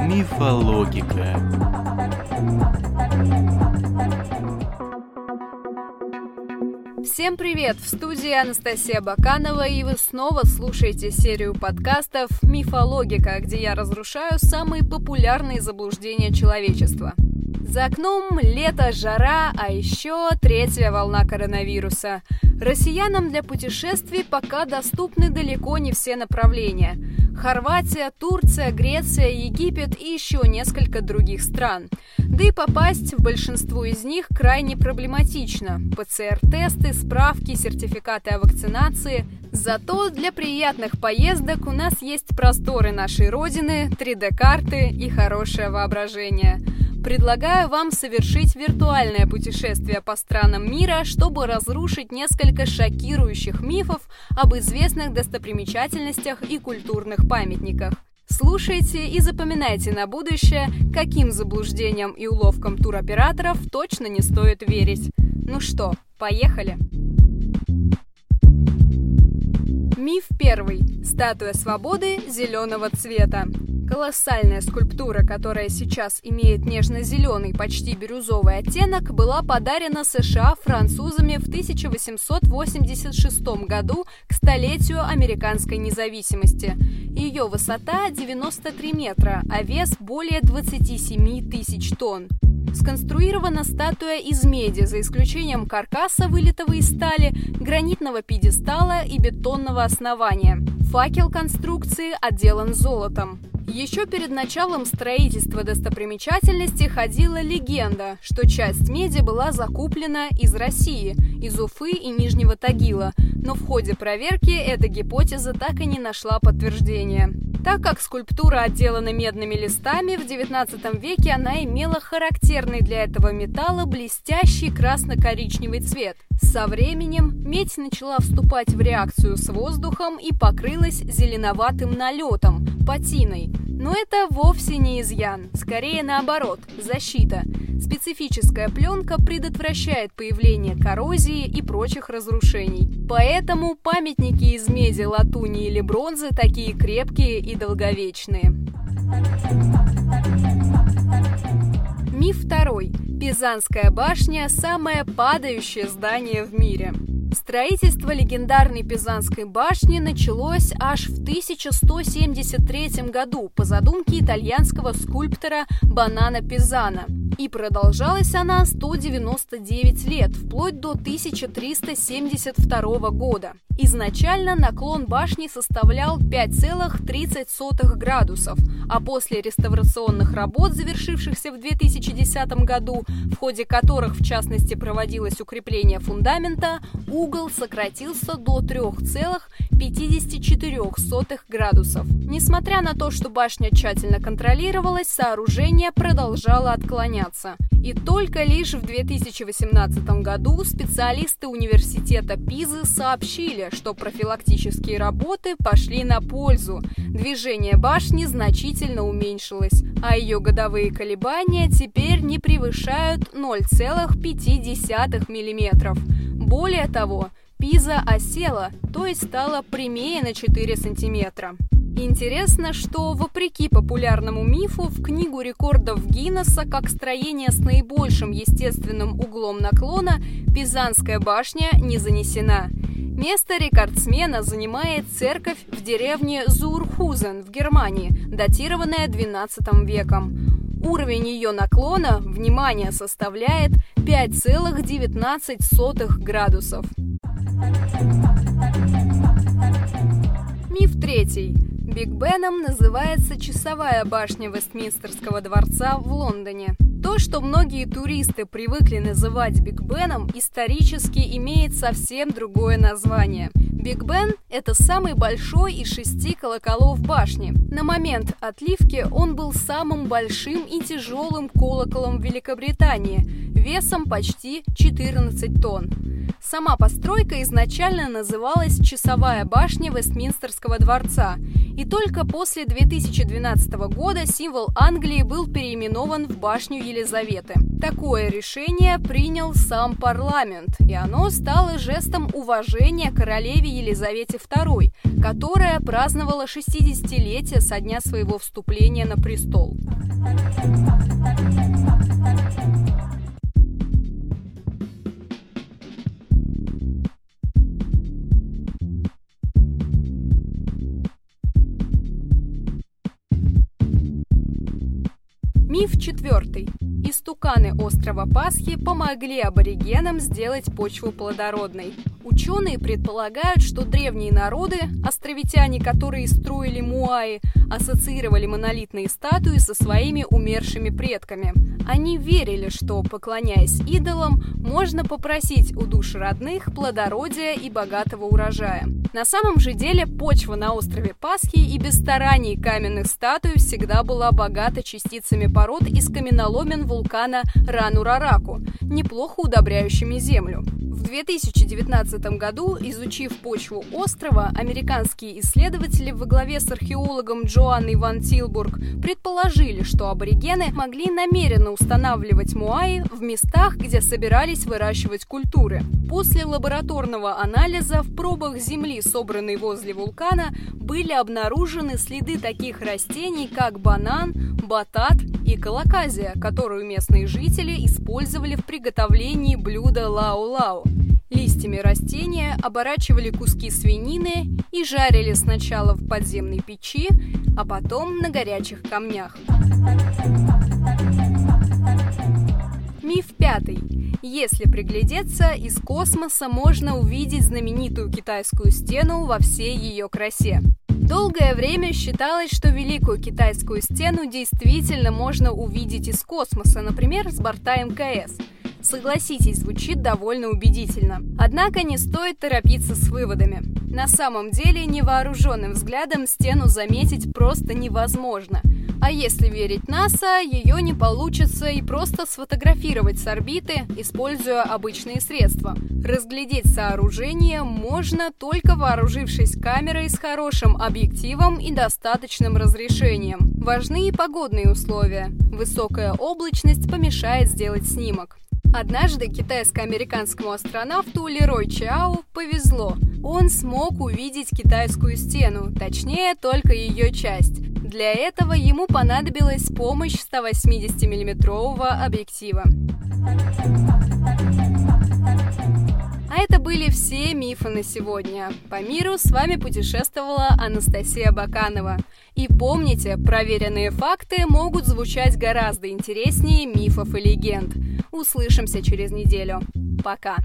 Мифологика. Всем привет! В студии Анастасия Баканова, и вы снова слушаете серию подкастов «Мифологика», где я разрушаю самые популярные заблуждения человечества. За окном лето, жара, а еще третья волна коронавируса. Россиянам для путешествий пока доступны далеко не все направления. Хорватия, Турция, Греция, Египет и еще несколько других стран. Да и попасть в большинство из них крайне проблематично. ПЦР-тесты, справки, сертификаты о вакцинации. Зато для приятных поездок у нас есть просторы нашей родины, 3D-карты и хорошее воображение. Предлагаю вам совершить виртуальное путешествие по странам мира, чтобы разрушить несколько шокирующих мифов об известных достопримечательностях и культурных памятниках. Слушайте и запоминайте на будущее, каким заблуждениям и уловкам туроператоров точно не стоит верить. Ну что, поехали! Миф первый. Статуя свободы зеленого цвета. Колоссальная скульптура, которая сейчас имеет нежно-зеленый, почти бирюзовый оттенок, была подарена США французами в 1886 году к столетию американской независимости. Ее высота 93 метра, а вес более 27 тысяч тонн. Сконструирована статуя из меди, за исключением каркаса, вылитого из стали, гранитного пьедестала и бетонного основания. Факел конструкции отделан золотом. Еще перед началом строительства достопримечательности ходила легенда, что часть меди была закуплена из России, из Уфы и Нижнего Тагила, но в ходе проверки эта гипотеза так и не нашла подтверждения. Так как скульптура отделана медными листами, в XIX веке она имела характерный для этого металла блестящий красно-коричневый цвет. Со временем медь начала вступать в реакцию с воздухом и покрылась зеленоватым налетом, патиной. Но это вовсе не изъян, скорее наоборот, защита. Специфическая пленка предотвращает появление коррозии и прочих разрушений. Поэтому памятники из меди, латуни или бронзы такие крепкие и долговечные. Миф второй. Пизанская башня – самое падающее здание в мире. Строительство легендарной Пизанской башни началось аж в 1173 году по задумке итальянского скульптора Бонанно Пизана. И продолжалась она 199 лет, вплоть до 1372 года. Изначально наклон башни составлял 5,30 градусов, а после реставрационных работ, завершившихся в 2010 году, в ходе которых, в частности, проводилось укрепление фундамента, угол сократился до 3,54 градусов. Несмотря на то, что башня тщательно контролировалась, сооружение продолжало отклоняться. И только лишь в 2018 году специалисты университета Пизы сообщили, что профилактические работы пошли на пользу. Движение башни значительно уменьшилось, а ее годовые колебания теперь не превышают 0,5 мм. Более того, Пиза осела, то есть стала прямее на 4 сантиметра. Интересно, что, вопреки популярному мифу, в Книгу рекордов Гиннесса как строение с наибольшим естественным углом наклона Пизанская башня не занесена. Место рекордсмена занимает церковь в деревне Зурхузен в Германии, датированная XII веком. Уровень ее наклона, внимание, составляет 5,19 градусов. Миф третий. Биг Беном называется часовая башня Вестминстерского дворца в Лондоне. То, что многие туристы привыкли называть Биг Беном, исторически имеет совсем другое название. Биг Бен – это самый большой из 6 колоколов башни. На момент отливки он был самым большим и тяжелым колоколом в Великобритании, весом почти 14 тонн. Сама постройка изначально называлась «Часовая башня Вестминстерского дворца», и только после 2012 года символ Англии был переименован в башню Елизаветы. Елизаветы. Такое решение принял сам парламент, и оно стало жестом уважения королеве Елизавете II, которая праздновала 60-летие со дня своего вступления на престол. Миф 4. Истуканы острова Пасхи помогли аборигенам сделать почву плодородной. Ученые предполагают, что древние народы, островитяне, которые строили муаи, ассоциировали монолитные статуи со своими умершими предками. Они верили, что, поклоняясь идолам, можно попросить у душ родных плодородия и богатого урожая. На самом же деле почва на острове Пасхи и без стараний каменных статуй всегда была богата частицами пород из каменоломен вулкана Ранурараку, неплохо удобряющими землю. В 2019 году, изучив почву острова, американские исследователи во главе с археологом Джоанной Ван Тилбург предположили, что аборигены могли намеренно устанавливать муаи в местах, где собирались выращивать культуры. После лабораторного анализа в пробах земли, собранной возле вулкана, были обнаружены следы таких растений, как банан, батат и колоказия, которую местные жители использовали в приготовлении блюда лао-лао. Листьями растения оборачивали куски свинины и жарили сначала в подземной печи, а потом на горячих камнях. Миф 5. Если приглядеться, из космоса можно увидеть знаменитую китайскую стену во всей ее красе. Долгое время считалось, что Великую Китайскую стену действительно можно увидеть из космоса, например, с борта МКС. Согласитесь, звучит довольно убедительно. Однако не стоит торопиться с выводами. На самом деле, невооруженным взглядом стену заметить просто невозможно. А если верить НАСА, ее не получится и просто сфотографировать с орбиты, используя обычные средства. Разглядеть сооружение можно, только вооружившись камерой с хорошим объективом и достаточным разрешением. Важны и погодные условия. Высокая облачность помешает сделать снимок. Однажды китайско-американскому астронавту Лерой Чиау повезло. Он смог увидеть китайскую стену, точнее, только ее часть. Для этого ему понадобилась помощь 180-миллиметрового объектива. А это были все мифы на сегодня. По миру с вами путешествовала Анастасия Баканова. И помните, проверенные факты могут звучать гораздо интереснее мифов и легенд. Услышимся через неделю. Пока!